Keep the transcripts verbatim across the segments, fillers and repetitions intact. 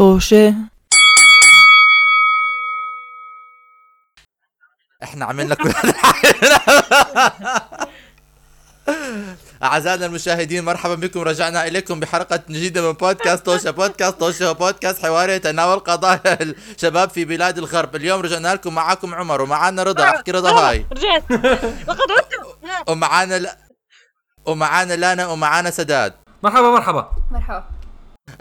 طوشة. احنا عملنا كل أعزائنا المشاهدين مرحبا بكم، رجعنا إليكم بحلقة جديدة من بودكاست طوشة. بودكاست طوشة بودكاست حواري يتناول قضايا الشباب في بلاد الغرب. اليوم رجعنا لكم، معاكم عمر ومعانا رضا. احكي رضا. هاي رجعت لقد عدت. ومعانا ل... ومعانا لانا ومعانا سداد. مرحبا مرحبا مرحبا.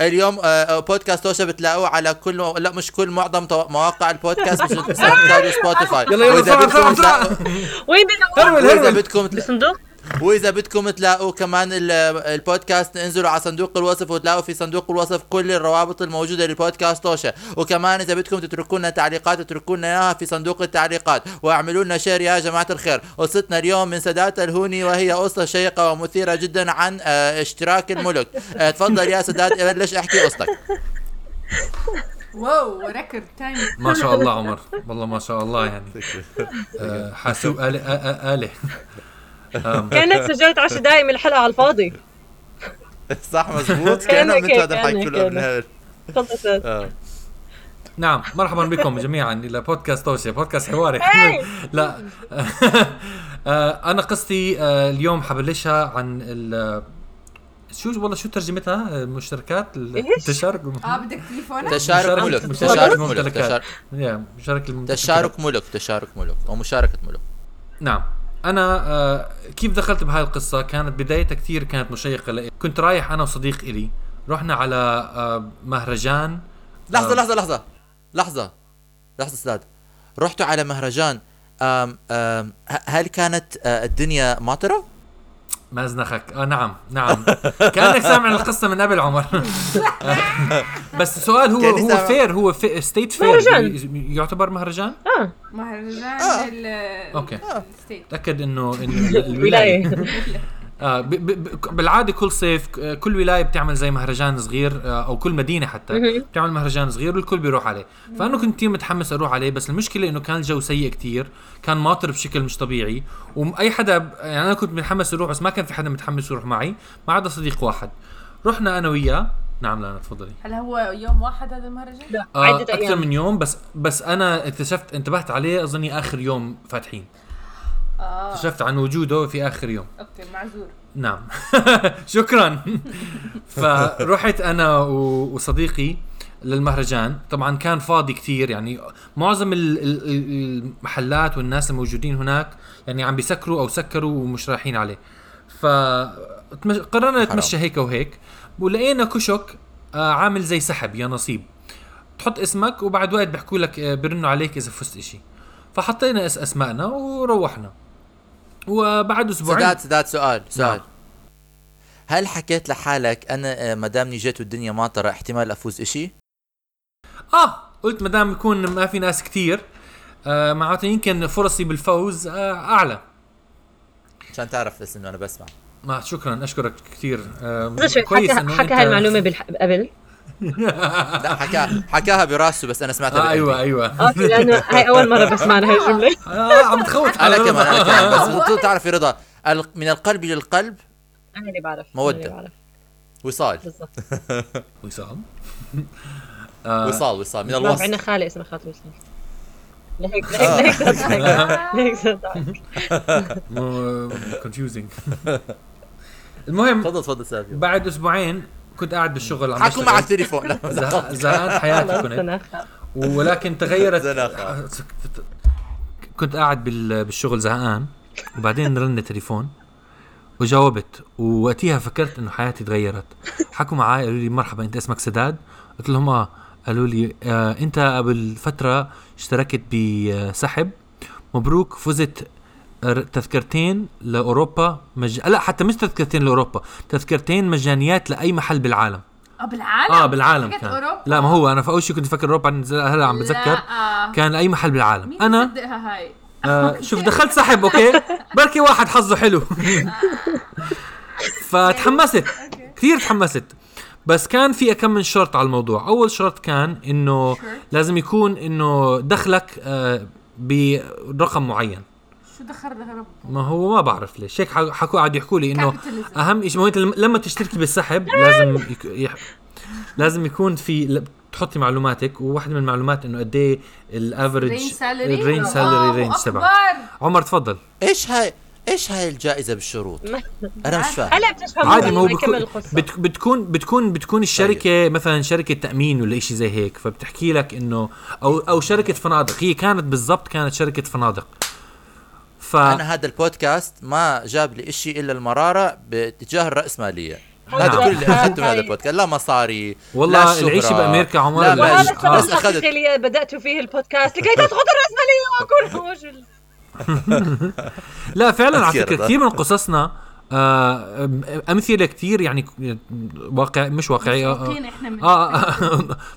اليوم بودكاست توشا بتلاقوه على كل، لا مش كل، معظم مواقع البودكاست مش سبوتيفاي. يلا يلا وين بدكم تلاقوا، واذا بدكم تلاقوا كمان البودكاست انزلوا على صندوق الوصف وتلاقوا في صندوق الوصف كل الروابط الموجوده للبودكاست توشا. وكمان اذا بدكم تتركوا لنا تعليقات اتركوا لنا اياها في صندوق التعليقات واعملوا لنا شير يا جماعه الخير. قصتنا اليوم من سادات الهوني، وهي قصه شيقه ومثيره جدا عن اشتراك الملك. تفضل يا سادات، بلش احكي قصتك. واو ريكورد تايم ما شاء الله عمر، والله ما شاء الله يعني حاسوب آله آله كانت سجلت عشر دقايق من الحلقة على الفاضي. صح مزبوط، كأنه مثل هذا الحكي كله قبل هذا. آه. نعم مرحبا بكم جميعا إلى بودكاست توشة بودكاست حواري. لا أنا قصتي اليوم حبلشها عن ال شو والله شو ترجمتها المشتركات التشارك. اه بدك تليفونك تشارك ملك تشارك ملك تشارك تشارك ملك تشارك ملك أو مشاركة ملك. نعم أنا كيف دخلت بهاي القصة، كانت بدايتها كتير كانت مشيقة لإلي. كنت رايح أنا وصديق إلي، رحنا على مهرجان. لحظة لحظة لحظة لحظة لحظة سداد، رحتوا على مهرجان؟ أم أم هل كانت الدنيا ماطرة؟ ما زنخك. آه نعم نعم كأنك سامع القصة من قبل عمر. بس السؤال هو هو فير هو في ستيت فير مهرجان. يعتبر مهرجان؟ اه مهرجان آه. ال اوكي آه. تأكد انه الولاية آه ب- ب- بالعادة كل صيف كل ولاية بتعمل زي مهرجان صغير، آه او كل مدينة حتى بتعمل مهرجان صغير والكل بيروح عليه. فأنا كنت كتير متحمس اروح عليه، بس المشكلة انه كان الجو سيء كتير، كان ماطر بشكل مش طبيعي، واي حدا يعني انا كنت متحمس اروح بس ما كان في حدا متحمس يروح معي ما عدا صديق واحد. رحنا انا وياه. نعم لانا تفضلي. هل هو يوم واحد هذا المهرجان؟ لا آه اكثر من يوم، بس بس انا اكتشفت انتبهت عليه اظني اخر يوم فاتحين. اكتشفت عن وجوده في آخر يوم. أوكي معذور. نعم شكرا. فروحت أنا وصديقي للمهرجان، طبعا كان فاضي كتير، يعني معظم المحلات والناس الموجودين هناك يعني عم بيسكروا أو سكروا ومش رايحين عليه. فقررنا نتمشى هيك وهيك ولقينا كشك عامل زي سحب يا نصيب، تحط اسمك وبعد وقت بيحكوا لك بيرنوا عليك إذا فزت إشي. فحطينا اس اسمائنا وروحنا. وبعد اسبوعين سداد سداد سؤال سؤال نعم. هل حكيت لحالك انا مدامني جيت والدنيا ماطره احتمال افوز اشي؟ اه قلت مدام يكون ما في ناس كتير آه معناته يمكن فرصي بالفوز آه اعلى، عشان تعرف بس انه انا بسمع. ما شكرا اشكرك كتير آه كويس انه حكى هالمعلومه بالح... قبل لا حكاها حكاها براسه بس انا سمعتها. آه ايوه ايوه اه لانه هاي اول مره بسمعها هاي الجمله. اه عم تخوف. انا كمان انا كمان بس بتعرفي رضا من القلب للقلب انا اللي بعرف موده وصال وصال وصال وصال من الوصف. عندنا خالق اسمه خاطر وصال. لهيك لهيك لهيك لهيك كونفيوزينج. المهم تفضل تفضل سافيو. بعد اسبوعين كنت قاعد بالشغل عم حكوا مع التليفون زهقان حياتي كنت، ولكن تغيرت. كنت قاعد بالشغل زهقان وبعدين رن تليفون وجاوبت، ووقتها فكرت انه حياتي تغيرت. حكوا معي قالوا لي مرحبا انت اسمك سداد؟ قلت لهم اه. قالوا لي آه انت قبل فترة اشتركت بسحب، مبروك فزت تذكرتين لأوروبا مج... لا حتى مش تذكرتين لأوروبا، تذكرتين مجانيات لأي محل بالعالم. اه بالعالم؟ اه بالعالم كان أوروبا. لا ما هو أنا في أول شيء كنت فاكر أوروبا هلا عم بتذكر كان لأي محل بالعالم. أنا هاي؟ آه شوف دخلت سحب أوكي بركي واحد حظه حلو. فتحمست كثير تحمست، بس كان في كم من شرط على الموضوع. أول شرط كان إنه لازم يكون إنه دخلك آه برقم معين شو دخلنا رب؟ ما هو ما بعرف ليش هيك حكوا، قاعد يحكوا لي انه اهم شيء مو لما تشتركي بالسحب لازم يك... يح... لازم يكون في تحطي معلوماتك، وواحد من المعلومات انه قد ايه الافريج الرينج سالري رينج تبعك. عمر تفضل. ايش هاي ايش هاي الجائزه بالشروط؟ انا مش فاهم. عادي ما بتكون بتكون بتكون بتكون الشركه مثلا شركه تامين ولا شيء زي هيك، فبتحكي لك انه او او شركه فنادق. هي كانت بالضبط كانت شركه فنادق. ف... انا هذا البودكاست ما جاب لي شيء الا المراره باتجاه الراسماليه. هذا كل اللي اخذته من هذا البودكاست، لا مصاري والله، العيش بامريكا عمر لا بس اخذت اللي بداتوا فيه البودكاست لكي تاخذوا الراسماليه واكلهم وجل. لا فعلا على فكرة كثير من قصصنا امثله كثير يعني واقع مش واقعيه،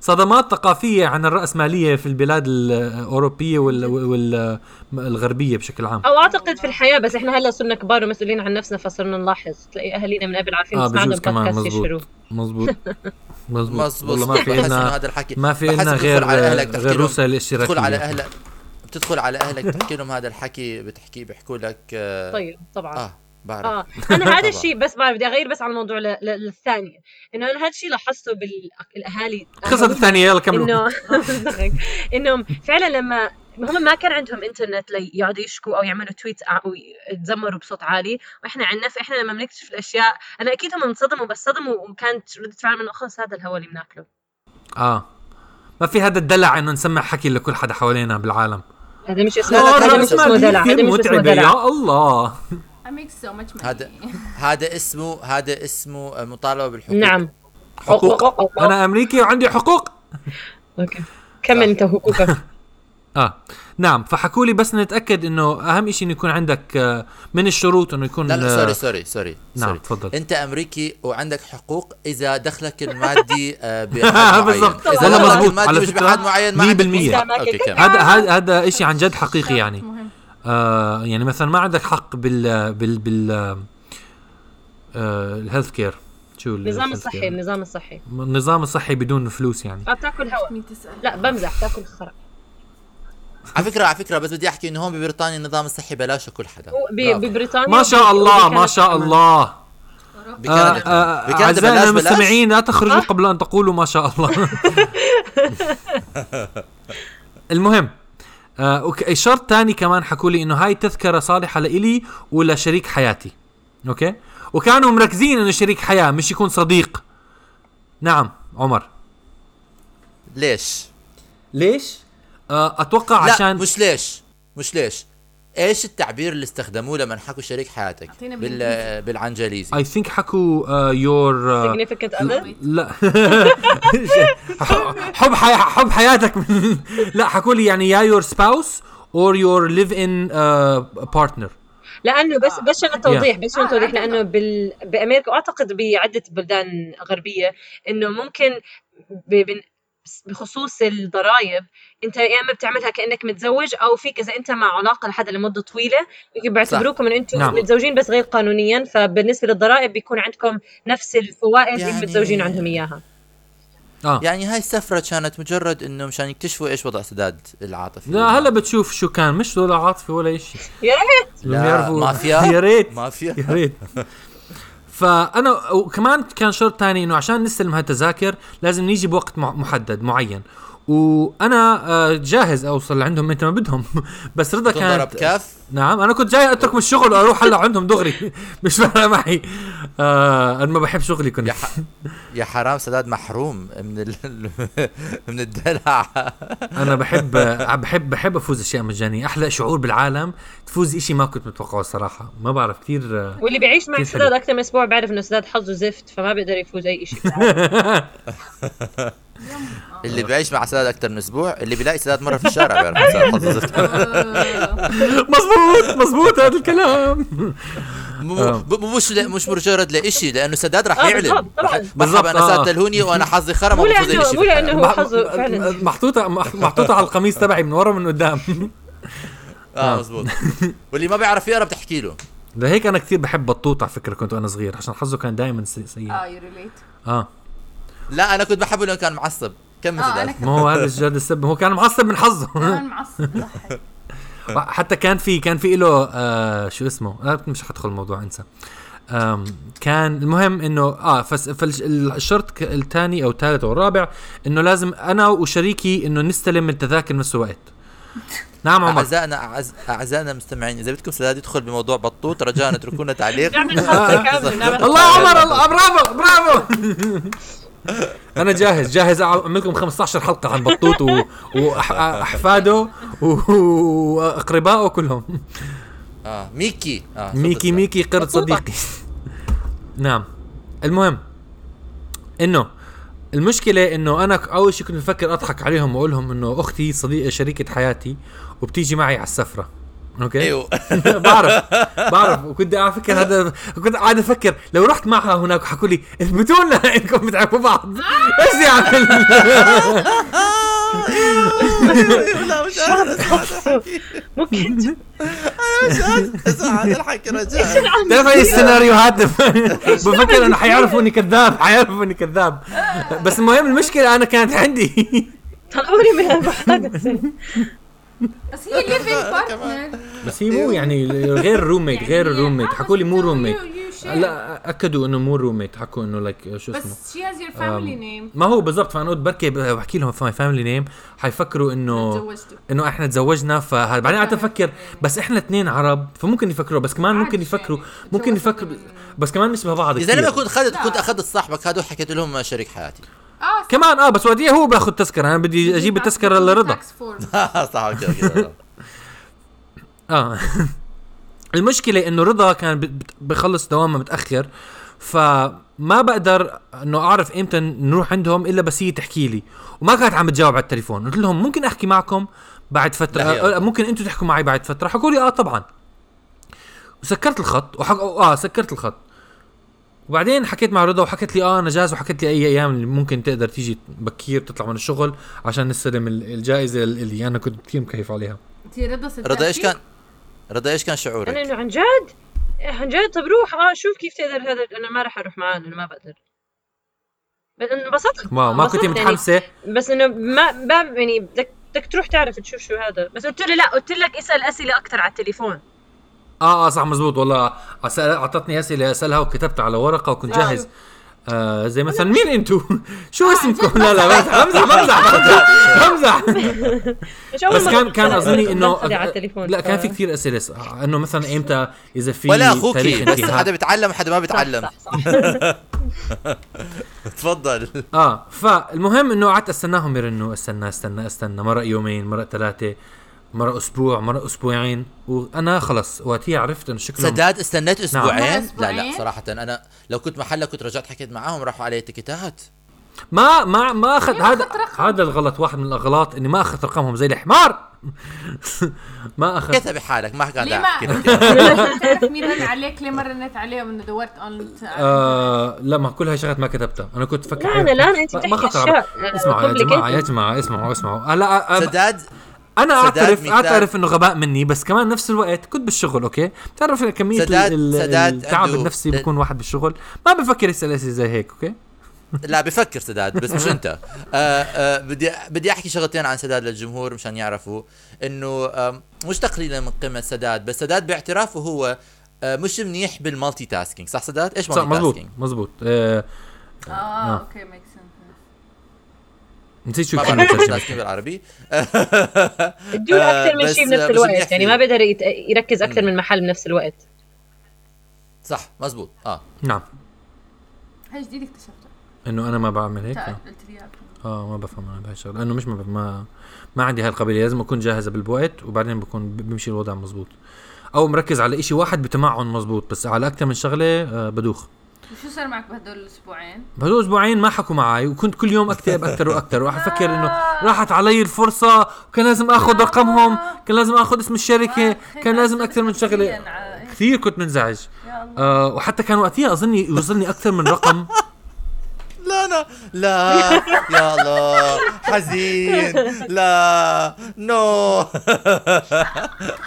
صدمات ثقافيه عن الرأسمالية في البلاد الأوروبية والغربية بشكل عام، او اعتقد في الحياة. بس احنا هلا صرنا كبار ومسؤولين عن نفسنا، فصرنا نلاحظ. تلاقي اهالينا من قبل عارفين يسمعوا البودكاست يشيروا. مزبوط مزبوط والله. ما في لنا ما في لنا غير غير رسائل اشتراكية. تدخل على اهلك تدخل على اهلك تحكي لهم هذا الحكي، بتحكي بيحكوا لك آه طيب طبعا آه بعرف آه. انا هذا الشيء بس بعرف بدي اغير بس على الموضوع ل... ل... للثانيه، انه انا هذا الشيء لاحظته بالاهالي قصه الثانيه. يلا كملوا انه انهم فعلا لما هم ما كان عندهم انترنت ليقعدوا يشكوا او يعملوا تويت او يتذمروا بصوت عالي، واحنا عندنا فاحنا لما بنكتشف الاشياء انا اكيد هم انصدموا بس صدموا، وكانت ردة فعل من اخص هذا الهوا اللي بناكله. اه ما في هذا الدلع انه نسمع حكي لكل حدا حوالينا بالعالم. هذا مش اسمه هذا مش اسمه دلع هذا مش اسمه دلع يا الله. هذا هذا اسمه هذا اسمه مطالبة بالحقوق. نعم حقوق، انا امريكي وعندي حقوق. اوكي كم انت حقوقك؟ اه نعم. فحكوا لي بس نتاكد انه اهم شيء انه يكون عندك من الشروط انه يكون. لا سوري سوري سوري نعم تفضل. انت امريكي وعندك حقوق اذا دخلك المادي بحد معين. اذا لا مضبوط على بحد معين مية بالمية. هذا هذا شيء عن جد حقيقي يعني آه يعني مثلا ما عندك حق بال بال بال الهيلث كير. شو النظام الصحي؟ النظام الصحي النظام الصحي بدون فلوس يعني. تاكل هواء؟ لا بمزح. تاكل خرق على فكرة على فكرة بس بدي أحكي إنه هون ببريطانيا النظام الصحي بلاش كل حدا. ببريطانيا ما شاء الله ما شاء الله. أعزائنا المستمعين لا تخرجوا قبل أن تقولوا ما شاء الله. المهم أوكي. شرط تاني كمان حكوا لي إنه هاي تذكرة صالحة لإلي ولا شريك حياتي. أوكي وكانوا مركزين إنه شريك حياة مش يكون صديق. نعم عمر. ليش ليش اتوقع عشان مش ليش مش ليش ايش التعبير اللي استخدموه لما حكوا شريك حياتك بال بالعنجليزي؟ اي ثينك حكوا يور سيجنيفيكانت اذر. لا حب حي... حب حياتك من... لا حكوا لي يعني يا يور سباوس اور يور ليف ان بارتنر. لانه بس بس انا توضيح بس انا توضيح لانه بال... بامريكا اعتقد بعده بلدان غربيه انه ممكن ب... بخصوص الضرائب انت يا اما بتعملها كانك متزوج، او فيك اذا انت مع علاقه لحد لمده طويله بيعتبروكم ان انتم نعم. متزوجين بس غير قانونيا، فبالنسبه للضرائب بيكون عندكم نفس الفوائد يعني... اللي متزوجين عندهم اياها آه. يعني هاي السفره كانت مجرد انه مشان يكتشفوا ايش وضع سداد العاطفي. لا هلا بتشوف شو كان مش ولا عاطفي ولا شيء. يا ريت مافيا يا ريت مافيا يا ريت. فانا وكمان كان شرط تاني انه عشان نستلم هالتذاكر لازم نيجي بوقت محدد معين، وانا جاهز اوصل عندهم متى ما بدهم. بس رضا كانت كاف. نعم انا كنت جاي اترك من الشغل واروح هلا عندهم دغري مش فارقه معي. آه انا ما بحب شغلي كنت. يا, ح... يا حرام سداد محروم من ال... من الدلع. انا بحب بحب بحب افوز اشياء مجانيه. احلى شعور بالعالم تفوز اشي ما كنت متوقعه الصراحه. ما بعرف كثير واللي بيعيش مع سداد اكثر من اسبوع بعرف انه سداد حظه زفت فما بيقدر يفوز اي اشي. اللي بيعيش مع سداد أكتر من أسبوع اللي بيلاقي سداد مرة في الشارع بيعرف سداد حظه زفت. مزبوط مزبوط هذا الكلام. مش مش مجرد لإشي لأنه سداد راح يعلن بالضبط أنا سداد الهوني وأنا حظي خرب وبفوز الإشي. مو لأنه هو حظه فعلا محطوطة محطوطة على القميص تبعي من ورا من قدام. آه مزبوط. واللي ما بيعرف يقرأ بتحكي له. ده هيك أنا كتير بحب بطوط على فكرة كنت وأنا صغير عشان حظه كان دائما سيء. آه يريليت. آه لا انا كنت بحبه لانه كان معصب. كم سداد؟ ما هو هذا الجد السب. هو كان معصب من حظه. كان معصب. حتى كان في كان في له آه شو اسمه مش حدخل الموضوع انسى. كان المهم انه اه فالشرط الثاني او الثالث او الرابع انه لازم انا وشريكي انه نستلم التذاكر نفس الوقت. نعم عمر. اعزائنا أعز... اعزائنا مستمعين, اذا بدكم سداد يدخل بموضوع بطوط رجاء اتركونا تعليق. الله عمر, الله برافو برافو. انا جاهز جاهز اعمل لكم خمسة عشر حلقه عن بطوط و... واحفاده واقربائه كلهم. آه ميكي آه ميكي ميكي قرد صديقي. نعم المهم انه المشكله انه انا اول شيء كنت بفكر اضحك عليهم واقول لهم انه اختي صديقه شريكه حياتي وبتيجي معي على السفره. اوكي ايوه. بعرف بعرف وكنت على فكره هذا كنت قاعد افكر لو رحت معها هناك حكوا لي اثبتوا لنا انكم بتعرفوا بعض ايش يعمل. لا مش عارف ممكن انا مش عارف اسمع هذا الحكي رجاء. تعرف السيناريوهات بفكر انه حيعرفوا اني كذاب حيعرفوا اني كذاب بس المهم المشكله انا كانت عندي طال عمري من هالحدث. بس هي ليفينج بارتنر بس هي مو يعني غير روميت غير روميت حكوا لي مو روميت. لا اكدوا انه مو روميت حكوا انه لايك شو اسمه بس شي از يور فاميلي نيم. ما هو بالضبط فانا قلت بركي بحكي لهم ماي فاميلي نيم حيفكروا انه انه احنا تزوجنا. فبعدين قعدت افكر بس احنا اثنين عرب فممكن يفكروا بس كمان ممكن يفكروا ممكن يفكروا بس كمان نشبه بعض. اذا انا كنت اخذت كنت اخذت صاحبك هذا وحكيت لهم شريك حياتي آه كمان اه بس وديه هو باخذ تذكره انا بدي اجيب التذكره للرضا. صح كده اه. المشكله انه رضا كان بخلص دوامه متاخر فما بقدر انه اعرف امتى نروح عندهم الا بس هي تحكي لي وما كانت عم تجاوب على التليفون. قلت لهم ممكن احكي معكم بعد فتره ممكن انتم تحكوا معي بعد فتره. حكوا لي اه طبعا. وسكرت الخط وحق... اه سكرت الخط وبعدين حكيت مع رضا وحكت لي اه انا جاهز وحكت لي اي ايام ممكن تقدر تيجي بكير تطلع من الشغل عشان نستلم الجائزه اللي انا كنت كثير مكيف عليها. رضا رضا ايش كان رضا ايش كان شعورك؟ انا انه عن جد عن جد طب روح اه شوف كيف تقدر هذا انا ما راح اروح معاه انا ما بقدر انبسطت ما ما كنت متحمسه بس انه ما ما يعني بدك تروح تعرف تشوف شو هذا. بس قلت له لا قلت لك اسال اسئله اكثر على التليفون. اه اه صح مزبوط والله اعطتني اسئله اسالها وكتبت على ورقه وكنت جاهز آه زي مثلا مين انتو شو اسمكم. لا لا بمزح بمزح بمزح بس كان كان اظني انه لا كان في كثير اسئله انه مثلا امتى اذا في ولا اخوكي بس حدا بيتعلم حدا ما بيتعلم. تفضل اه. فالمهم انه قعدت استناهم يرنوا استنى استنى استنى مره يومين مره ثلاثه مرة أسبوع مرة أسبوعين وأنا خلص وقتها عرفت إن شكلهم سداد استنيت أسبوعين. نعم. لا لا صراحة أنا لو كنت محلك كنت رجعت حكيت معاهم راحوا علي تكتات ما ما ما أخذ هذا هذا الغلط واحد من الأغلاط إني ما أخذت رقمهم زي الحمار. ما أخذ كتب حالك ما كان لا كده مين عليك ليه مرة نت عليهم إنه دورت أون آه لا ما كل هالشغلات ما كتبتها أنا كنت فكر لا لا لا أنت تحكي أشياء. اسمعوا يا جماعة يا جماعة اسمعوا اسمعوا هلا سداد انا اعترف اعترف انه غباء مني بس كمان نفس الوقت كنت بالشغل. اوكي بتعرف كميه التعب النفسي بيكون واحد بالشغل ما بفكر السلاسل زي هيك. اوكي لا بفكر سداد بس مش انت. آه آه بدي بدي احكي شغلتين عن سداد للجمهور مشان يعرفوا انه آه مش تقليلا من قيمه سداد بس سداد باعترافه هو آه مش منيح بالمالتي تاسكينج. صح سداد ايش مالتي تاسكينج؟ مزبوط اه اوكي ميك سنس. نسيت شو كان التاسكينج بالعربي. بدون اكثر من شيء بنفس الوقت يعني ما بقدر يركز اكثر من محل بنفس الوقت. صح مزبوط اه نعم. هاي جديد اكتشفته انه انا ما بعمل هيك اه ما بفهم انا بهالشغله لانه مش ما ما, ما عندي هالقابليه. لازم اكون جاهزه بالوقت وبعدين بكون بمشي الوضع مزبوط او مركز على إشي واحد بتمعن مزبوط بس على اكثر من شغله آه بدوخ. شو صار معك بهدول الأسبوعين؟ بهدول الأسبوعين ما حكوا معي وكنت كل يوم أكتئب أكتر وأكتر وراح أفكر إنه راحت علي الفرصة وكان لازم أخذ رقمهم كان لازم أخذ اسم الشركة كان لازم أكتر من شغلة كثير كنت منزعج آه. وحتى كان وقتها أظني يوصلني أكتر من رقم. لا أنا لا يا الله حزين لا نو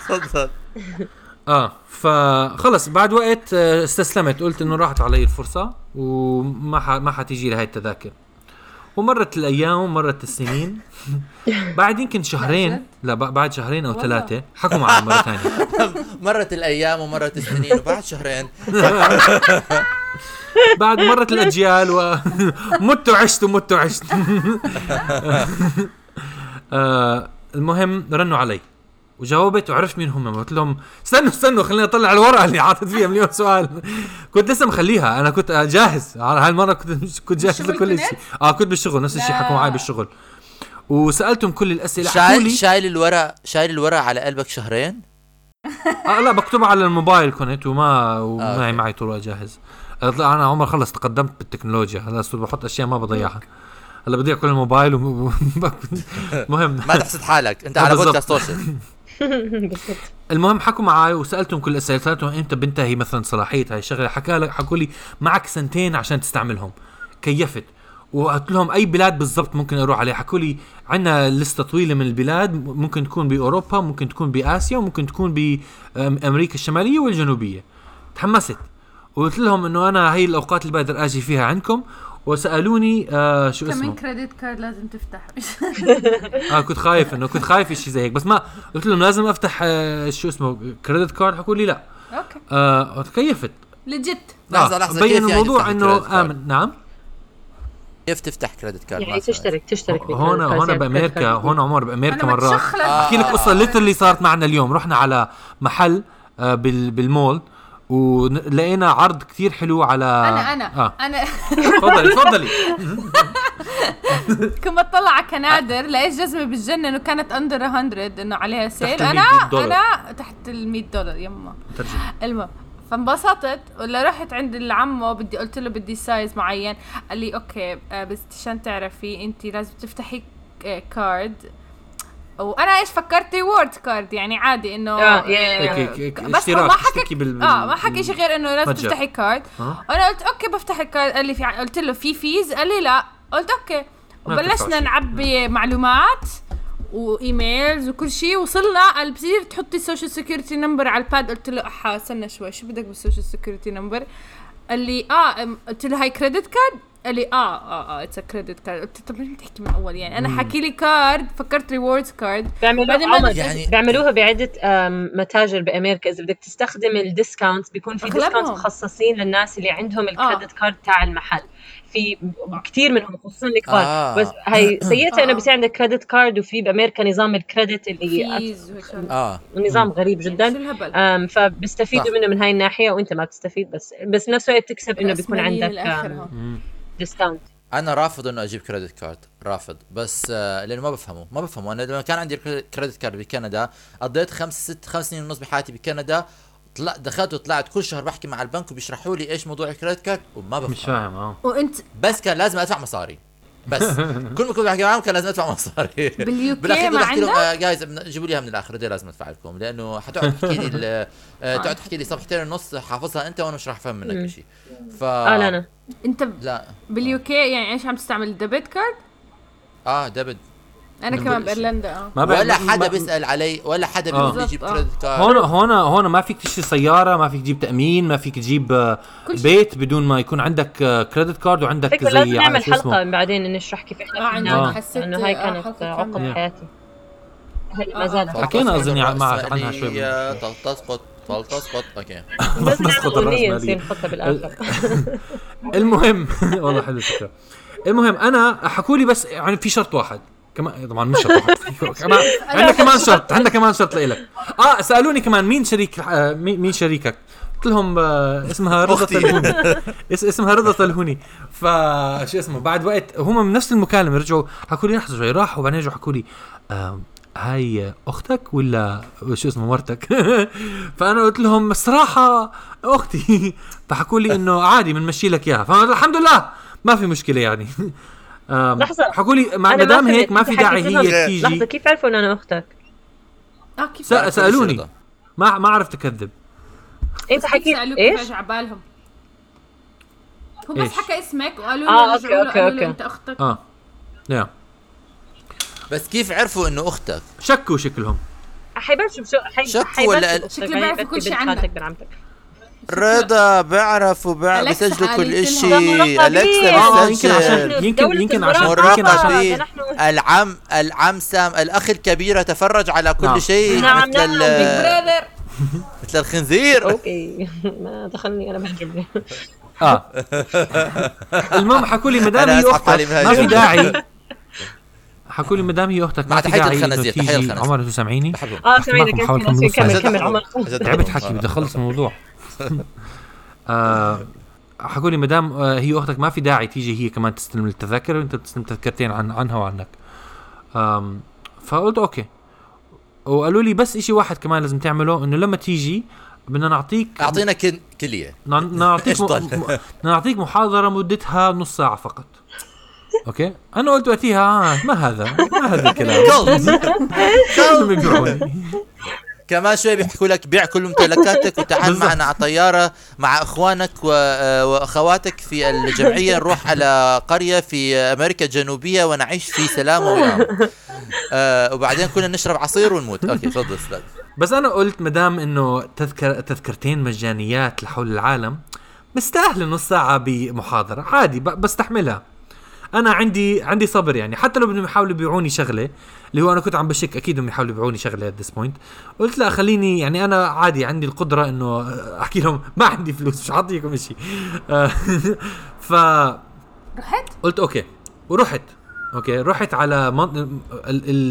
صدق اه. فخلص بعد وقت استسلمت قلت انه راحت علي الفرصه وما ما حتيجي لهي التذاكر ومرت الايام ومرت السنين. بعد يمكن شهرين لا بعد شهرين او ثلاثه حكوا معنا مره ثانيه. مرت الايام ومرت السنين وبعد شهرين بعد مرت الاجيال ومت وعشت ومت وعشت. المهم رنوا علي وجاوبت وعرفت مين هم. قلت لهم استنوا استنوا خليني اطلع الورقه اللي عاطت فيها مليون سؤال. كنت لسه مخليها انا كنت جاهز على هالمره كنت كنت جاهز لكل شيء. اه كنت بالشغل نفس الشيء حكوا معي بالشغل وسالتهم كل الاسئله. شايل شايل الورق شايل الورق على قلبك شهرين. اه لا بكتبها على الموبايل كنت وما ومعي معي طرق جاهز. انا عمر خلص تقدمت بالتكنولوجيا هلا صرت بحط اشياء ما بضيعها. هلا بضيع كل الموبايل ومهم ما تحسد حالك انت على بودكاست توشا. المهم حكوا معي وسالتهم كل اسئلتهم امتى بنتهي مثلا صلاحيه هاي الشغله. حكى لك حكوا لي معك سنتين عشان تستعملهم. كيفت وقلت لهم اي بلاد بالضبط ممكن اروح عليه. حكوا لي عندنا لسته طويله من البلاد ممكن تكون باوروبا ممكن تكون باسيا وممكن تكون بامريكا الشماليه والجنوبيه. تحمست وقلت لهم انه انا هي الاوقات اللي بقدر اجي فيها عندكم. وسألوني آه شو اسمه كمان كريدت كارد لازم تفتح. اه كنت خايف انه كنت خايف شيء زي هيك بس ما قلت لهم لازم افتح آه شو اسمه كريدت كارد. حكوا لي لا اوكي آه كيفت لجد لحظه لحظه بين الموضوع انه امن. نعم كيف تفتح كريدت كارد يعني تشترك تشترك هون هون بامريكا. هون عمر بامريكا مرات احكي لك قصه ليترلي صارت معنا اليوم. رحنا على محل آه بال بالمول ولقينا عرض كتير حلو على انا انا آه. انا تفضلي تفضلي. كنت بطلع على كنادر لقيت جزمه بالجنن وكانت اندر مية انه عليها سيل. انا انا تحت ال100 دولار يما. المهم فانبسطت ولا رحت عند العمو بدي قلت له بدي سايز معين. قال لي اوكي بس عشان تعرفي انت لازم تفتحي كارد. وانا ايش فكرتي وورد كارد يعني عادي انه بس ما حكى اه ما حكى شيء غير انه لازم تفتحي كارد. انا قلت اوكي بفتح الكارد. قال لي في قلت له في فيز؟ قال لي لا. قلت اوكي وبلشنا نعبي معلومات وايميلز وكل شيء. وصلنا البصير تحطي السوشيال سيكيورتي نمبر على الباد. قلت له احا استنى شوي شو بدك بالسوشيال سيكيورتي نمبر؟ قال لي اه. قلت له هاي كريدت كارد؟ قال لي اه اه اه اتس كريدت كارد. قلت طب ليه بتحكي من اول يعني انا حكي لي كارد فكرت ريوردز كارد. بيعملوها يعني بيعملوها بعده متاجر بامريكا. اذا بدك تستخدم الديسكاونت بيكون في ديسكاونت مخصصين للناس اللي عندهم الكريدت آه. كارد تاع المحل في كتير منهم خصوصا الكبار آه. بس هي سيئتها آه. انه بصير عندك كريدت كارد وفي بامريكا نظام الكريدت اللي أت... آه. نظام غريب جدا آم فبستفيدوا منه من هاي الناحيه وانت ما بتستفيد بس بس نفس الوقت تكسب انه بيكون عندك ديسكاونت. انا رافض انه اجيب كريدت كارد رافض بس آه لانه ما بفهمه ما بفهمه. انا لما كان عندي كريدت كارد بكندا قضيت خمس ست خمس سنين ونص بحياتي بكندا. طلع دخلت وطلعت كل شهر بحكي مع البنك وبيشرحوا لي ايش موضوع الكريدت كارد وما بفهم مش فاهم اه. وانت بس كان لازم ادفع مصاري بس كل ما كنت بحكي معهم كان لازم ادفع مصاري بالاخير بدي احكي لهم جايز جيبوا ليها من الاخر دي لازم ادفع لكم لانه حتقعد تحكي لي تقعد تحكي لي صفحتين ونص حافظها انت وانا مش راح افهم منك شيء. ف اه لا انت لا باليوكي يعني ايش عم تستعمل ديبت كارد اه ديبت. انا كمان بايرلندا اه ولا حدا بيسال علي ولا حدا بده يجيب كريدت كارد. هون هون هون ما فيك تشتري سياره ما فيك تجيب تامين ما فيك تجيب بيت بدون ما يكون عندك كريدت كارد وعندك زي يعني نعمل حلقه بعدين نشرح كيف احنا حسيت انه هي كانت عقب حياتي هلا ما زالت حكينا اظن معك عنها شوي تسقط تسقط اوكي بس ناخذ الراسماليه نحطها بالاخر. المهم والله حلو الفكره. المهم انا حكوا لي بس يعني في شرط واحد كمان طبعا مش شرط كمان عندنا كمان شرط عندنا كمان شرط لك اه. سالوني كمان مين شريك آه مين شريكك؟ قلت لهم آه اسمها رضا الهوني اسمها رضا الهوني. فشو اسمه بعد وقت هم من نفس المكالمه رجعوا حكوا لي لحظه شوي راحوا وبعدين رجعوا حكوا لي آه هاي اختك ولا شو اسمه مرتك؟ فانا قلت لهم الصراحه اختي. فحكوا لي انه عادي بنمشي لك اياها. فالحمد لله ما في مشكله يعني. لحظة حكوا لي ما دام هيك ما في داعي هي تيجي. لحظة كيف عرفوا ان انا اختك؟ اه كيف سألوني ما ما عرفت اكذب. انت حكيت ايش على بالهم؟ هو بس حكى اسمك وقالوا لي رجعوا له انت اختك اه نعم. بس كيف عرفوا انه اختك؟ شكوا شكلهم حيبلشوا بشو حيبلشوا شكوا ولا شكلي بعرف كل شيء عنك. رضا بيعرف وبيعرف بيسجلوا كل اشي. أليكسا بتسجل. يمكن يمكن عشان يمكن عشان العم العم سام الاخ الكبير يتفرج على كل شيء مثل مثل الخنزير. اوكي ما دخلني انا بحكي. اه المهم حكوا لي مدام هي اختك ما في داعي. حكوا لي مدام هي اختك ما في داعي. تحيه الخنازير. عمر انتوا سامعيني؟ اه سامعينك. كمل كمل عمر. تعبت حكي بدي اخلص الموضوع. آه حكوا لي مدام آه هي اختك ما في داعي تيجي هي كمان تستلم التذاكر وانت بتستلم تذكرتين عن عنها وعنك. آم فقلت اوكي. وقالوا لي بس اشي واحد كمان لازم تعمله انه لما تيجي بدنا نعطيك اعطينا كن... كليه نعطيك م... نعطيك محاضره مدتها نص ساعه فقط. اوكي انا قلت وقتها ما هذا ما هذا الكلام. كمان شوي بيحكوا لك بيع كل ممتلكاتك وتعال معنا على طياره مع اخوانك واخواتك في الجمعيه نروح على قريه في امريكا الجنوبيه ونعيش في سلام ونعم. آه وبعدين كنا نشرب عصير ونموت. اوكي تفضل. بس انا قلت مدام انه تذكر تذكرتين مجانيات لحول العالم مستاهل نص ساعه بمحاضره عادي بستحملها. انا عندي عندي صبر يعني حتى لو بدهم يحاولوا يبيعوني شغله اللي هو انا كنت عم بشك اكيد بدهم يحاولوا يبيعوني شغله at this point. قلت لا خليني يعني انا عادي عندي القدره انه احكي لهم ما عندي فلوس مش عاطيكم شيء. ف رحت قلت اوكي ورحت اوكي رحت على من...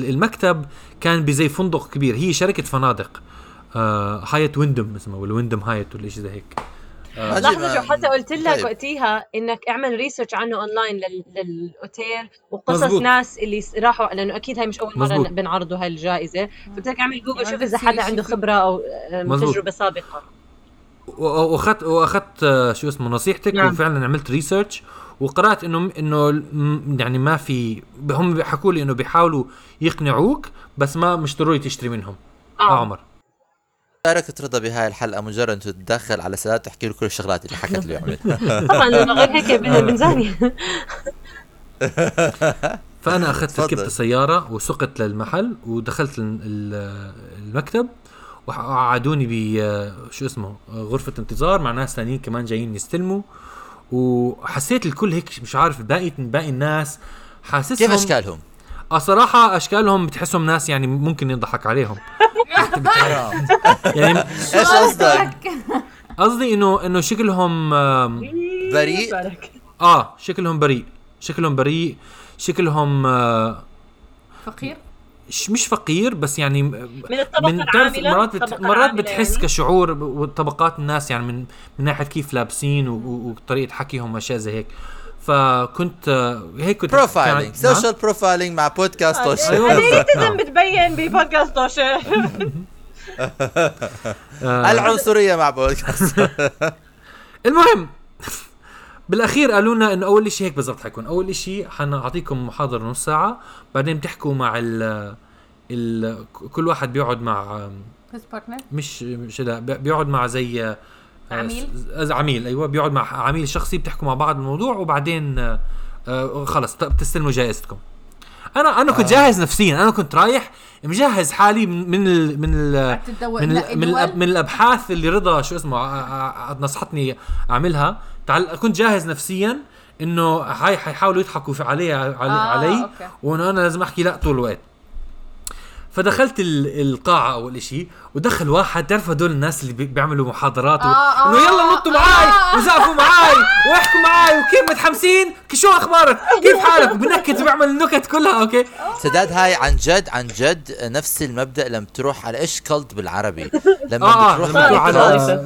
المكتب كان بزي فندق كبير. هي شركه فنادق هايت ويندم اسمه ولا ويندم هايت ولا شيء زي هيك. لحظة شو حتى قلت لك طيب. وقتيها انك اعمل ريسيرش عنه اونلاين للاوتيل وقصص مزبوط. ناس اللي راحوا لانه اكيد هاي مش اول مرة مزبوط. بنعرضوا هاي الجائزة فقلت لك اعمل جوجل شوف اذا حدا عنده خبرة او تجربة سابقة. واخذت واخذت شو اسمه نصيحتك نعم. وفعلا عملت ريسيرش وقرأت انه انه يعني ما في هم بيحكوا لي انه بيحاولوا يقنعوك بس ما مش ضروري تشتري منهم. آه. عمر شاركت رضا بهاي الحلقة مجرد أن تتدخل على سادات تحكي له كل الشغلات اللي حكت له يعملها. طبعاً أنا غير هيك بنزاني. فأنا أخذت ركبت السيارة وسقت للمحل ودخلت المكتب وقعدوني بشو اسمه غرفة انتظار مع ناس تانيين كمان جايين يستلموا. وحسيت الكل هيك مش عارف باقي باقي الناس حاسسهم كيف أشكالهم؟ صراحة أشكالهم بتحسهم ناس يعني ممكن يضحك عليهم. يعني ايش قصدك؟ قصدي انه انه شكلهم بريء. اه شكلهم بريء شكلهم بريء شكلهم آه فقير مش فقير بس يعني من الطبقة العاملة. مرات بت... مرات بتحس كشعور وطبقات الناس يعني من من ناحية كيف لابسين وطريقة حكيهم واشياء زي هيك. فكنت هيك كنت بروفايلينج سوشيال بروفايلينج مع بودكاست توشا. هذه تتم بتبين ببودكاست توشا العنصرية مع بودكاست. المهم بالأخير قالوا لنا إنه أول شيء هيك بالضبط حيكون أول شيء حنعطيكم محاضرة نص ساعة بعدين بتحكوا مع ال ال كل واحد بيقعد مع مش مش لا بيقعد مع زي عميل عميل ايوه بيقعد مع عميل شخصي بتحكوا مع بعض الموضوع وبعدين خلص بتستلموا جائزتكم. انا انا كنت جاهز نفسيا انا كنت رايح مجهز حالي من ال من ال من, ال من, ال من الابحاث اللي رضا شو اسمه نصحتني اعملها. كنت جاهز نفسيا انه هاي حيحاولوا يضحكوا علي علي وانا انا لازم احكي لا طول الوقت. فدخلت القاعة أول إشي ودخل واحد تعرف هدول الناس اللي بيعملوا محاضرات و... إنه يلا نطوا معاي وزقفوا معاي واحكوا معاي وكيف متحمسين شو أخبارك كيف حالك وبنكت وبعمل النكت كلها. أوكي سداد هاي عن جد عن جد نفس المبدأ لما تروح على إيش كلت بالعربي لما بتروح على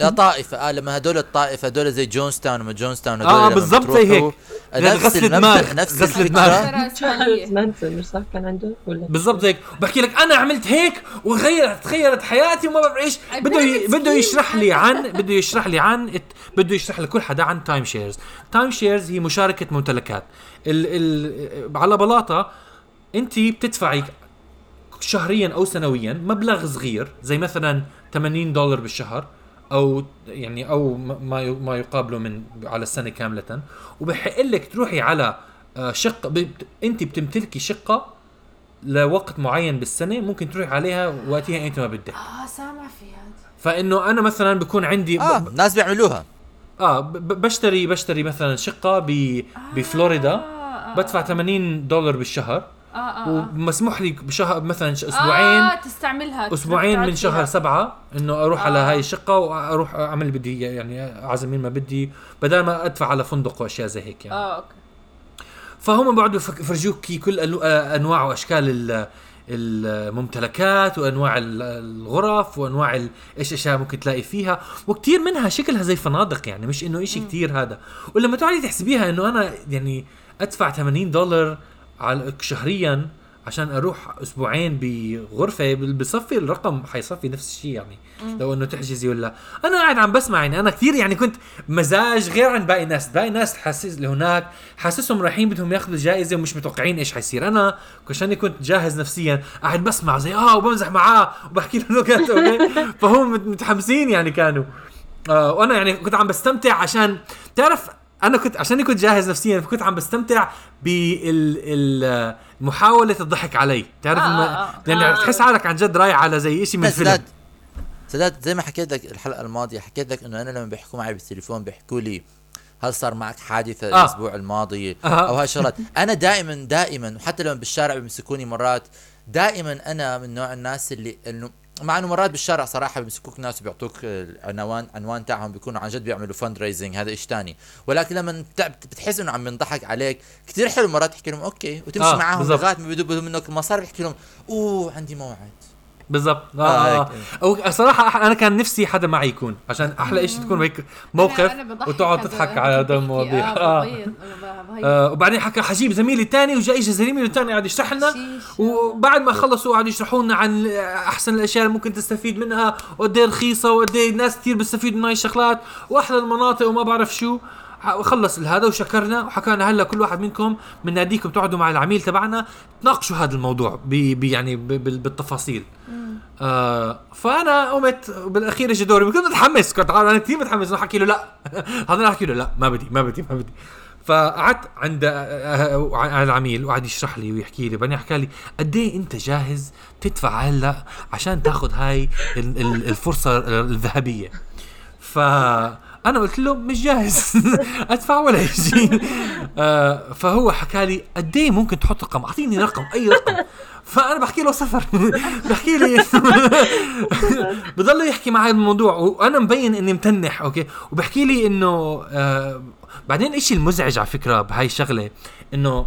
يا طائفة. آه لما هدول الطائفة هدول زي جونستاون وما جونستاون هدول آه بالضبط زي هيك غسل دماغ غسل الدماغ مش صح كان عنده بالضبط هيك. بحكي لك أنا عملت هيك وغيرت تغيرت حياتي وما بعرف إيش بده بده يشرح لي عن بده يشرح لي عن بده يشرح لكل حدا عن تايم شيرز. تايم شيرز هي مشاركة ممتلكات ال ال على بلاطة أنت بتدفعي شهريا أو سنويا مبلغ صغير زي مثلا ثمانين دولار بالشهر او يعني او ما ما يقابله من على السنه كامله. وبحق لك تروحي على شقه انت بتمتلكي شقه لوقت معين بالسنه ممكن تروحي عليها وقتها انت ما بدك. اه سامع في هذا فانه انا مثلا بكون عندي آه، ب... ناس بيعملوها اه ب... بشتري بشتري مثلا شقه ب... آه، بفلوريدا آه، بدفع ثمانين دولار بالشهر آه، آه، ومسموح لي بشهر مثلا اسبوعين آه، تستعملها اسبوعين من شهر سبعة انه اروح آه. على هاي الشقه واروح اعمل بدي يعني اعزم مين ما بدي بدل ما ادفع على فندق واشياء زي هيك يعني اه اوكي. فهم بعدوا فرجوك كل انواع واشكال الممتلكات وانواع الغرف وانواع ايش اشياء ممكن تلاقي فيها، وكتير منها شكلها زي فنادق يعني مش انه اشي كتير هذا. ولما تعالي تحسبيها انه انا يعني ادفع ثمانين دولار على شهريا عشان اروح اسبوعين بغرفه، بصفي الرقم حيصفي نفس الشيء يعني م. لو انه تحجزي ولا انا قاعد عم بسمع يعني انا كثير يعني كنت مزاج غير عن باقي الناس. باقي الناس حاسس لهناك حاسسهم رايحين بدهم ياخذوا جائزه ومش متوقعين ايش حيصير. انا عشان كنت جاهز نفسيا قاعد بسمع زي اه وبمزح معاه وبحكي له نكت فهم متحمسين يعني كانوا آه وانا يعني كنت عم بستمتع عشان تعرف انا كنت عشان كنت جاهز نفسيا فكنت عم بستمتع بالمحاوله الضحك علي تعرف آه آه يعني آه تحس حالك عن جد رايح على زي شيء من فيلم. سداد زي ما حكيت لك الحلقه الماضيه حكيت لك انه انا لما بيحكوا معي بالتليفون بيحكوا لي هل صار معك حادثه آه الاسبوع الماضي آه او هالشغلات. انا دائما دائما وحتى لما بالشارع بيمسكوني مرات دائما انا من نوع الناس اللي انه مع انه مرات بالشارع صراحه بيمسكوك ناس بيعطوك العنوان عنوان تاعهم بيكونوا عن جد بيعملوا فند ريزنج هذا إيش تاني، ولكن لما بتحس انه عم ينضحك عليك كتير حلو مرات تحكي لهم اوكي وتمشي آه معاهم لغايه ما بده منك المصاري بتحكي لهم اوه عندي موعد بالضبط آه آه او صراحه انا كان نفسي حدا معي يكون عشان احلى شيء تكون هيك موقف وتقعد تضحك على هذا المواضيع آه آه آه وبعدين حكى حجيب زميلي تاني وجاي زميلي تاني قاعد يشرح لنا وبعد ما خلصوا قاعد يشرحوا لنا عن احسن الاشياء اللي ممكن تستفيد منها وقد ايه رخيصه وقد ايه ناس كثير بيستفيدوا من هاي الشغلات واحلى المناطق وما بعرف شو. خلص هذا وشكرنا وحكانا هلا كل واحد منكم من ناديكم بتقعدوا مع العميل تبعنا تناقشوا هذا الموضوع بي بي يعني بي بالتفاصيل آه. فانا قمت بالاخير اجى دوري كنت متحمس كنت انا كثير متحمس انه احكي له لا هذا احكي له لا ما بدي ما بدي ما بدي. فقعدت عند العميل وقعد يشرح لي ويحكي لي بني حكى لي قد ايه انت جاهز تدفع هلا عشان تاخذ هاي الفرصه الذهبيه. ف أنا قلت له مش جاهز أدفع ولا شيء آه. فهو حكى لي قد إيه ممكن تحط رقم أعطيني رقم أي رقم. فأنا بحكي له صفر بحكي لي بضل يحكي معي الموضوع وأنا مبين إني متنح أوكي وبحكي لي إنه آه. بعدين إشي المزعج على فكرة بهاي الشغلة إنه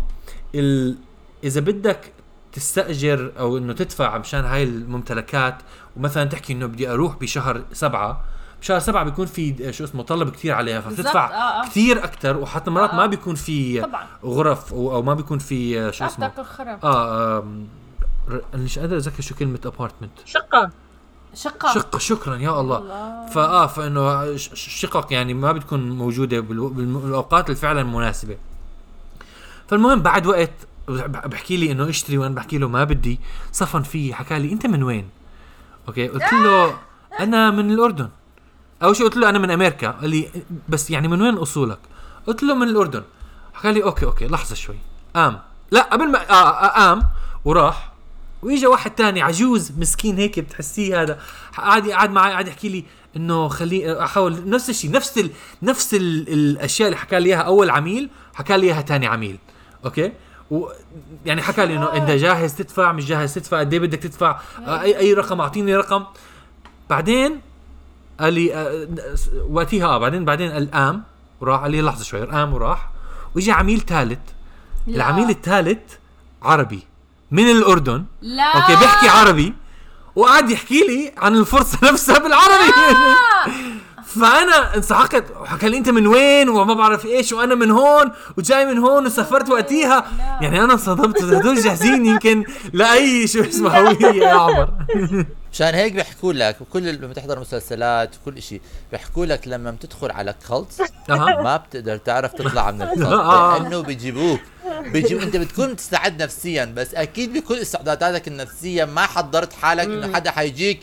ال... إذا بدك تستأجر أو إنه تدفع مشان هاي الممتلكات ومثلا تحكي إنه بدي أروح بشهر سبعة شهر سبعة بيكون في شو اسمه طلب كتير عليها فبتدفع آه آه. كتير أكتر وحتى مرات آه آه. ما بيكون في طبعًا. غرف أو, أو ما بيكون في شو اسمه آه, آه أنا مش قادر أذكر شو كلمة apartment شقة شقة شقة شكرًا يا الله, الله. فآه فإنه شقق يعني ما بتكون موجودة بالأوقات الفعلًا مناسبة. فالمهم بعد وقت بحكي لي إنه اشتري وأنا بحكي له ما بدي صفن فيه حكى لي أنت من وين أوكي قلت له أنا من الأردن أو شو قلت له أنا من أمريكا قال لي بس يعني من وين أصولك قلت له من الأردن حكى لي أوكي أوكي لحظة شوي قام لا قبل ما قام وراح ويجي واحد تاني عجوز مسكين هيك بتحسيه هذا قاعد قاعد معي قاعد يحكي لي إنه خلي أحاول نفس الشيء نفس ال نفس ال الأشياء اللي حكى لي إياها أول عميل حكى لي إياها تاني عميل أوكي و يعني حكى لي إنه أنت جاهز تدفع مش جاهز تدفع قد إيه بدك تدفع أي أي رقم أعطيني رقم. بعدين قال لي وقتها بعدين بعدين القام وراح قال لي لحظه شوي قام وراح ويجي عميل ثالث. العميل الثالث عربي من الاردن لا. اوكي بيحكي عربي وقعد يحكي لي عن الفرصه نفسها بالعربي فانا انسحقت وحكى لي انت من وين وما بعرف ايش وانا من هون وجاي من هون وسافرت وقتها يعني انا انصدمت هدول جاهزين يمكن لاي شو اسمه هويه يا عمر عشان هيك بيحكوا لك وكل اللي بتحضر مسلسلات وكل شيء بيحكوا لك لما بتدخل على كلت ما بتقدر تعرف تطلع من الكلت لانه بيجيبوك بيجيبوك انت بتكون مستعد نفسيا بس اكيد بكل استعداداتك النفسيه ما حضرت حالك انه حدا حيجيك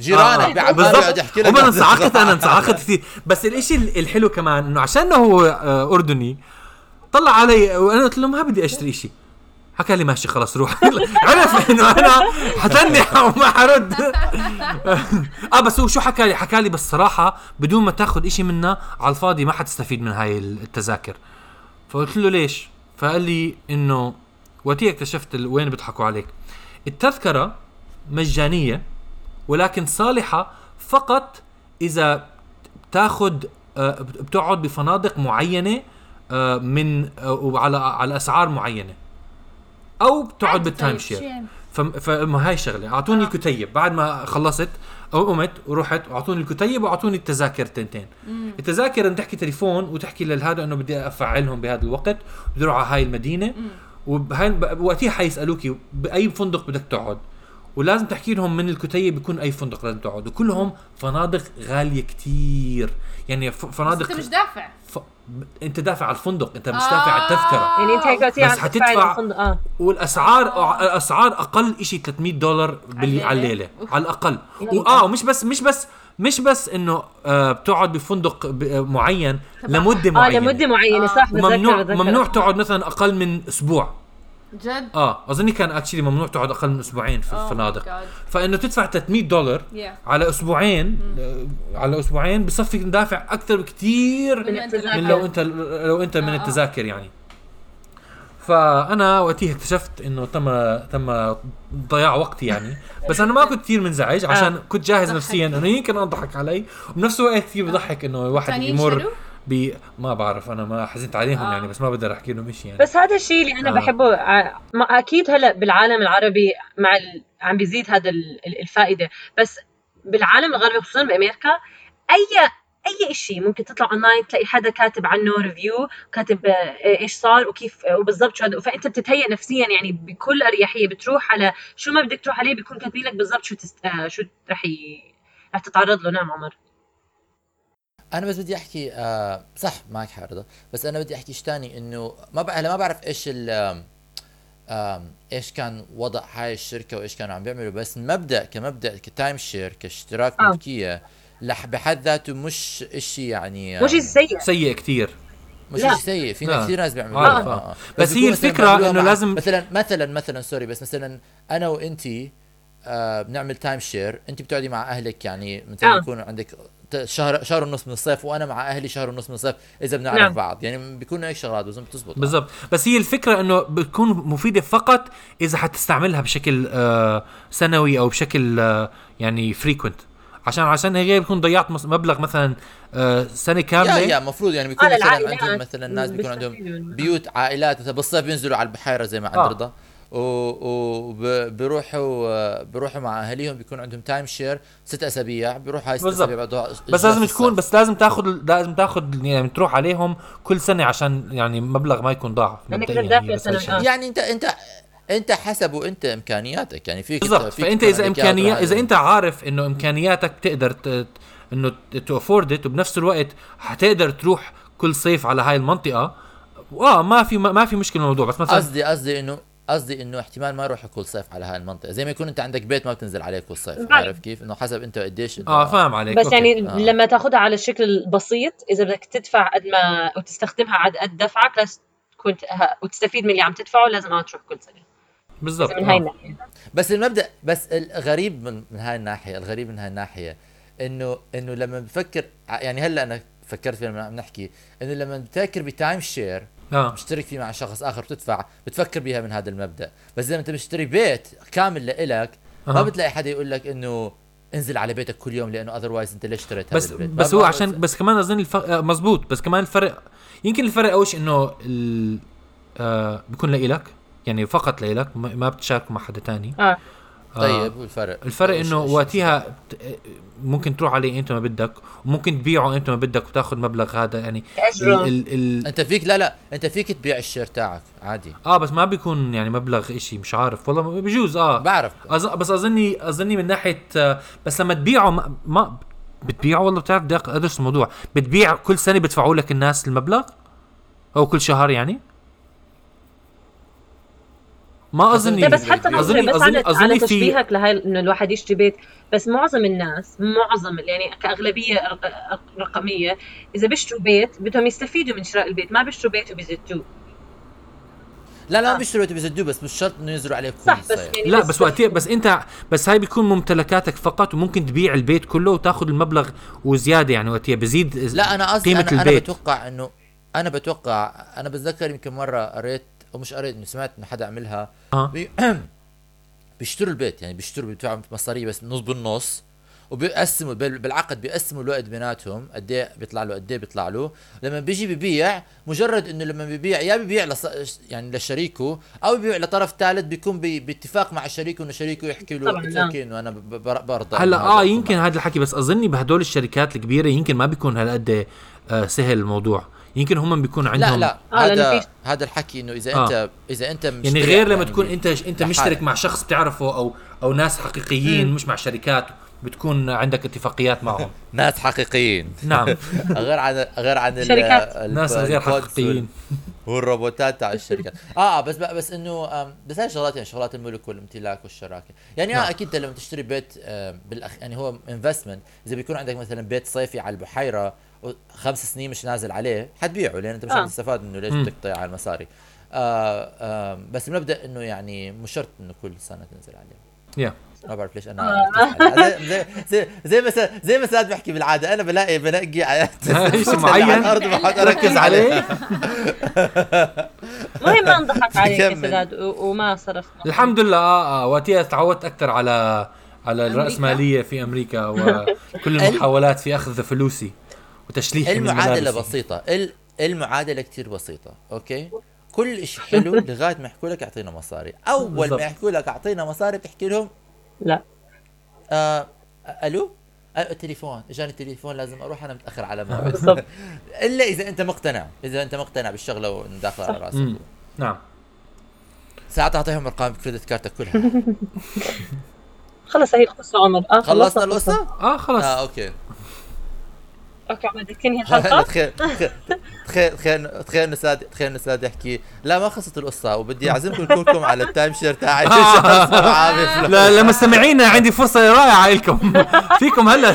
جيرانك آه. بالضبط وما انصعقت انا انصعقت كثير بس الاشي الحلو كمان انه عشان هو اردني طلع علي وانا قلت له ما بدي اشتري شيء حكى لي ماشي خلاص روح. عرف انه انا حتنح وما حرد. اه بس هو شو حكى لي؟ حكى لي بالصراحه بدون ما تاخذ إشي منا على الفاضي ما حتستفيد من هاي التذاكر. فقلت له ليش؟ فقال لي انه وقتها اكتشفت وين بيضحكوا عليك. التذكره مجانيه ولكن صالحه فقط اذا بتاخذ بتقعد بفنادق معينه من وعلى على اسعار معينه او بتقعد بالتايم شير. فما هاي شغله اعطوني آه. كتيب بعد ما خلصت او قمت ورحت واعطوني الكتيب واعطوني التذاكر تنتين. مم. التذاكر انت تحكي تليفون وتحكي لهذا انه بدي افعلهم بهذا الوقت بدي اروح على هاي المدينه وبهاي وقتها حيسالوكي باي فندق بدك تقعد ولازم تحكي لهم من الكتيب يكون اي فندق لازم تقعد وكلهم فنادق غاليه كتير يعني فنادق مش دافع ف... انت دافع على الفندق انت مش دافع على التذكره يعني انت هيك بس حتدفع الفندق اه والاسعار آه. اسعار اقل شيء ثلاثمية دولار بالليل على الليله على الاقل واه مش بس مش بس مش بس انه آه بتقعد بفندق معين لمده معينه اه لمده معينه صح ممنوع ممنوع تقعد مثلا اقل من اسبوع جد اه اظني كان اكشلي ممنوع تقعد اقل من اسبوعين في oh الفنادق فانه تدفع ثلاثمية دولار yeah. على اسبوعين mm. على اسبوعين بصفي ندافع اكثر بكثير من, من لو انت لو انت من آه. التذاكر يعني فانا وقتها اكتشفت انه تم تم ضياع وقتي يعني بس انا ما كنت كثير منزعج عشان آه. كنت جاهز نفسيا انه يمكن انضحك علي وبنفس الوقت كثير بضحك انه الواحد يمر بي ما بعرف أنا ما حزنت عليهم آه. يعني بس ما بقدر أحكي لهم إشي يعني بس هذا الشيء اللي أنا آه. بحبه ما أكيد هلأ بالعالم العربي مع ال... عم بيزيد هذا الفائدة بس بالعالم الغربي خصوصاً بأمريكا أي أي إشي ممكن تطلع أونلاين تلاقي حدا كاتب عنه ريفيو كاتب إيش صار وكيف وبالضبط شو هذا فأنت بتتهيأ نفسياً يعني بكل أريحية بتروح على شو ما بدك تروح عليه بيكون كاتبين لك بالضبط شو تست... آه شو رح ي... رح تتعرض له. نعم عمر انا بس بدي احكي آه صح معك حرضه بس انا بدي احكي اشتاني انه ما بقى ما بعرف ايش ال ايش كان وضع هاي الشركه وايش كانوا عم بيعملوا بس مبدا كمبدا كتايم شير كاشتراك ملكيه لح بحد ذاته مش اشي يعني مش سيء سيء كتير مش لا. سيء في ناس كثير ناس بيعملوا آه. آه. آه. بس, بس هي الفكره انه لازم مثلا مثلا مثلا سوري بس مثلا انا وانتي آه بنعمل تايم شير انت بتقعدي مع اهلك يعني مثلا آه. يكون عندك شهر شهر ونص من الصيف وانا مع اهلي شهر ونص من الصيف اذا بنعرف نعم. بعض يعني بيكون هيك شغلات لازم تزبط بالضبط بس هي الفكره انه بتكون مفيده فقط اذا حتستعملها بشكل آه سنوي او بشكل آه يعني فريكوينت عشان عشان هي بيكون ضيعت مبلغ مثلا آه سنه كامله يا المفروض يعني بيكون مثلا عندهم مثلا الناس بيكون عندهم بيوت عائلات مثلا بالصيف بينزلوا على البحيره زي ما عند آه. رضا وبروحوا بروحوا مع اهاليهم بيكون عندهم تايم شير ست اسابيع بيروحوا هاي السنه بعدها بس لازم تكون بس لازم تاخذ لازم تاخذ يعني تروح عليهم كل سنه عشان يعني مبلغ ما يكون ضاع يعني, يعني انت انت انت حسبوا انت امكانياتك يعني فيك بالضبط فانت اذا امكانيه اذا انت عارف انه امكانياتك بتقدر انه تافوردت وبنفس الوقت حتقدر تروح كل صيف على هاي المنطقه اه ما في ما في مشكله الموضوع بس مثلا قصدي قصدي انه قصدي انه احتمال ما اروح كل صيف على هاي المنطقه زي ما يكون انت عندك بيت ما بتنزل عليه كل صيف عارف كيف انه حسب انت قديش اه فاهم عليك بس أوكي. يعني آه. لما تاخذها على الشكل البسيط اذا بدك تدفع قد ما وتستخدمها على قد دفعك لازم تكون وتستفيد من اللي عم تدفعه لازم ما تروح كل سنه بالضبط من هاي الناحيه بس المبدا بس الغريب من, من هاي الناحيه الغريب من هاي الناحيه انه انه لما بفكر يعني هلا انا فكرت فيها لما بنحكي انه لما بتفكر بتايم شير آه. مشترك فيه مع شخص آخر بتدفع بتفكر بيها من هذا المبدأ بس إذا أنت مشتري بيت كامل لإلك آه. ما بتلاقي حدا يقول لك إنه انزل على بيتك كل يوم لأنه otherwise أنت ليش اشتريت هذا البيت بس هو عشان بس كمان أظن الفرق مزبوط بس كمان الفرق يمكن الفرق أوش إنه ال آه بيكون لإلك يعني فقط لإلك ما بتشارك مع حدا تاني آه. آه. طيب والفرق الفرق إنه وقتها ممكن تروح عليه انت ما بدك وممكن تبيعه انت ما بدك وتاخذ مبلغ هذا يعني ال ال ال انت فيك لا لا انت فيك تبيع الشير تاعك عادي اه بس ما بيكون يعني مبلغ اشي مش عارف والله بجوز اه بعرف أز... بس اظني اظني من ناحيه آه بس لما تبيعه ما, ما بتبيعه والله بتعرف بدي ادرس الموضوع بتبيع كل سنه بيدفعوا لك الناس المبلغ او كل شهر يعني ما اظني بس حتى بس على, على تشبيهك لهي انه الواحد يشتري بيت بس معظم الناس معظم يعني كأغلبية رقمية اذا بيشتروا بيت بدهم يستفيدوا من شراء البيت ما بيشتروا بيت وبيزتوه لا لا آه. بيشتروا بيزدوا بس مش شرط انه ينزلوا عليك خمسة يعني. لا بس وقتها بس انت بس هاي بيكون ممتلكاتك فقط وممكن تبيع البيت كله وتاخذ المبلغ وزياده يعني وقتها بزيد قيمه البيت. لا انا قصدي أنا, انا بتوقع انه انا بتوقع انا بتذكر يمكن مره قريت او مش قريت سمعت انه حدا عملها آه. بي... بيشتروا البيت يعني بيشتروا بيدفعوا مصاريه بس نص بالنص وبيقسموا بالعقد بيقسموا الوقت بيناتهم قد ايه بيطلع له قد ايه بيطلع له لما بيجي ببيع مجرد انه لما ببيع يا ببيع لص... يعني لشريكه او ببيع لطرف ثالث بيكون ب... باتفاق مع شريكه انه شريكه يحكي له ممكن وانا برضى هلا اه يمكن هذا الحكي بس اظني بهدول الشركات الكبيره يمكن ما بيكون هالقد آه سهل الموضوع يمكن هم بيكون عندهم لا لا هذا هذا الحكي انه اذا آه. انت اذا انت يعني غير لما تكون انت انت مشترك مع شخص بتعرفه او او ناس حقيقيين مش مع شركات بتكون عندك اتفاقيات معهم ناس حقيقيين نعم غير عن غير عن الناس غير حقيقيين والروبوتات تاع الشركات اه بس بس انه بس هاي شغلات يعني شغلات الملك والامتلاك والشراكه يعني نعم. اه اكيد لما تشتري بيت بالأخ... يعني هو انفستمنت اذا بيكون عندك مثلا بيت صيفي على البحيره خمس سنين مش نازل عليه حتبيعه لان انت مش هتستفاد آه. انه ليش تقطع على المصاري آه آه بس بنبدا انه يعني مش شرط انه كل سنه تنزل عليه يا yeah. ما بعرف ليش انا زي زي زي مثلا زي مثلا بحكي بالعاده انا بلاقي بنقي على معين ارض بحط اركز عليه المهم ما نضحك عليك يا سداد وما صرفنا الحمد لله اه وقتها تعودت اكثر على على الراسماليه في امريكا وكل المحاولات في اخذ فلوسي وتشليح المعادله بسيطه المعادله كتير بسيطه اوكي كل شيء حلو لغايه ما يحكوا لك اعطينا مصاري اول ما يحكوا لك اعطينا مصاري بتحكي لهم لا آه، الو التليفون اجاني التليفون لازم اروح انا متاخر على موعد الا اذا انت مقتنع اذا انت مقتنع بالشغله ونداخل على راسك نعم ساعات اعطيهم ارقام كريدت كارتك كلها خلص هي القصه عمر آه خلصنا القصه اه خلص اه اوكي اوكي عم تذكرني الحلقه تخيل تخيل تخيل نساد تخيل نساد يحكي لا ما خلصت القصه وبدي اعزمكم كلكم على التايم شير تاعي لا لا مستمعينا عندي فرصه رائعه لكم فيكم هلا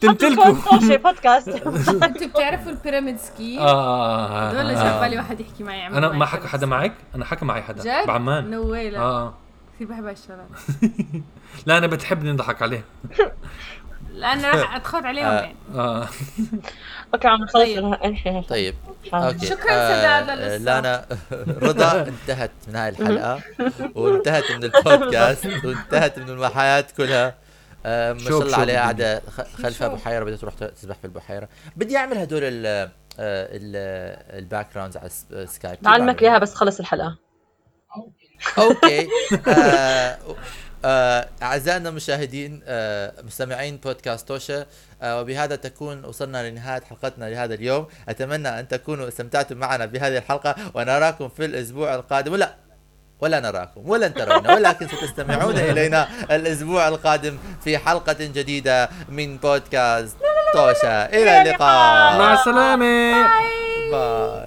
تمتلكوا شي بودكاست انتوا بتعرفوا البيراميد سكي اه هذول شغالي واحد يحكي معي انا ما حكى حدا معك انا حكى معي حدا بعمان نويله اه كثير بحب هالشغله لا انا بتحبني نضحك عليه لأن راح أتخوض عليهم يعني. آه. أوكي عم نخلص. طيب. أوكي. شكرا سداد للقصة. لانا رضا انتهت من هاي الحلقة وانتهت من البودكاست وانتهت من المحايات كلها. ما شاء الله عليها قاعدة خلفها بحيرة بدها تروح تسبح في البحيرة. بدي أعمل هدول ال الباك جراوندز على سكايب. بعلمك ليها بس خلص الحلقة. أوكي. أعزائنا المشاهدين مستمعين بودكاست توشا وبهذا تكون وصلنا لنهاية حلقتنا لهذا اليوم أتمنى أن تكونوا استمتعتم معنا بهذه الحلقة ونراكم في الأسبوع القادم ولا ولا نراكم ولا ترونا ولكن ستستمعون إلينا الأسبوع القادم في حلقة جديدة من بودكاست توشا إلى اللقاء مع السلامة باي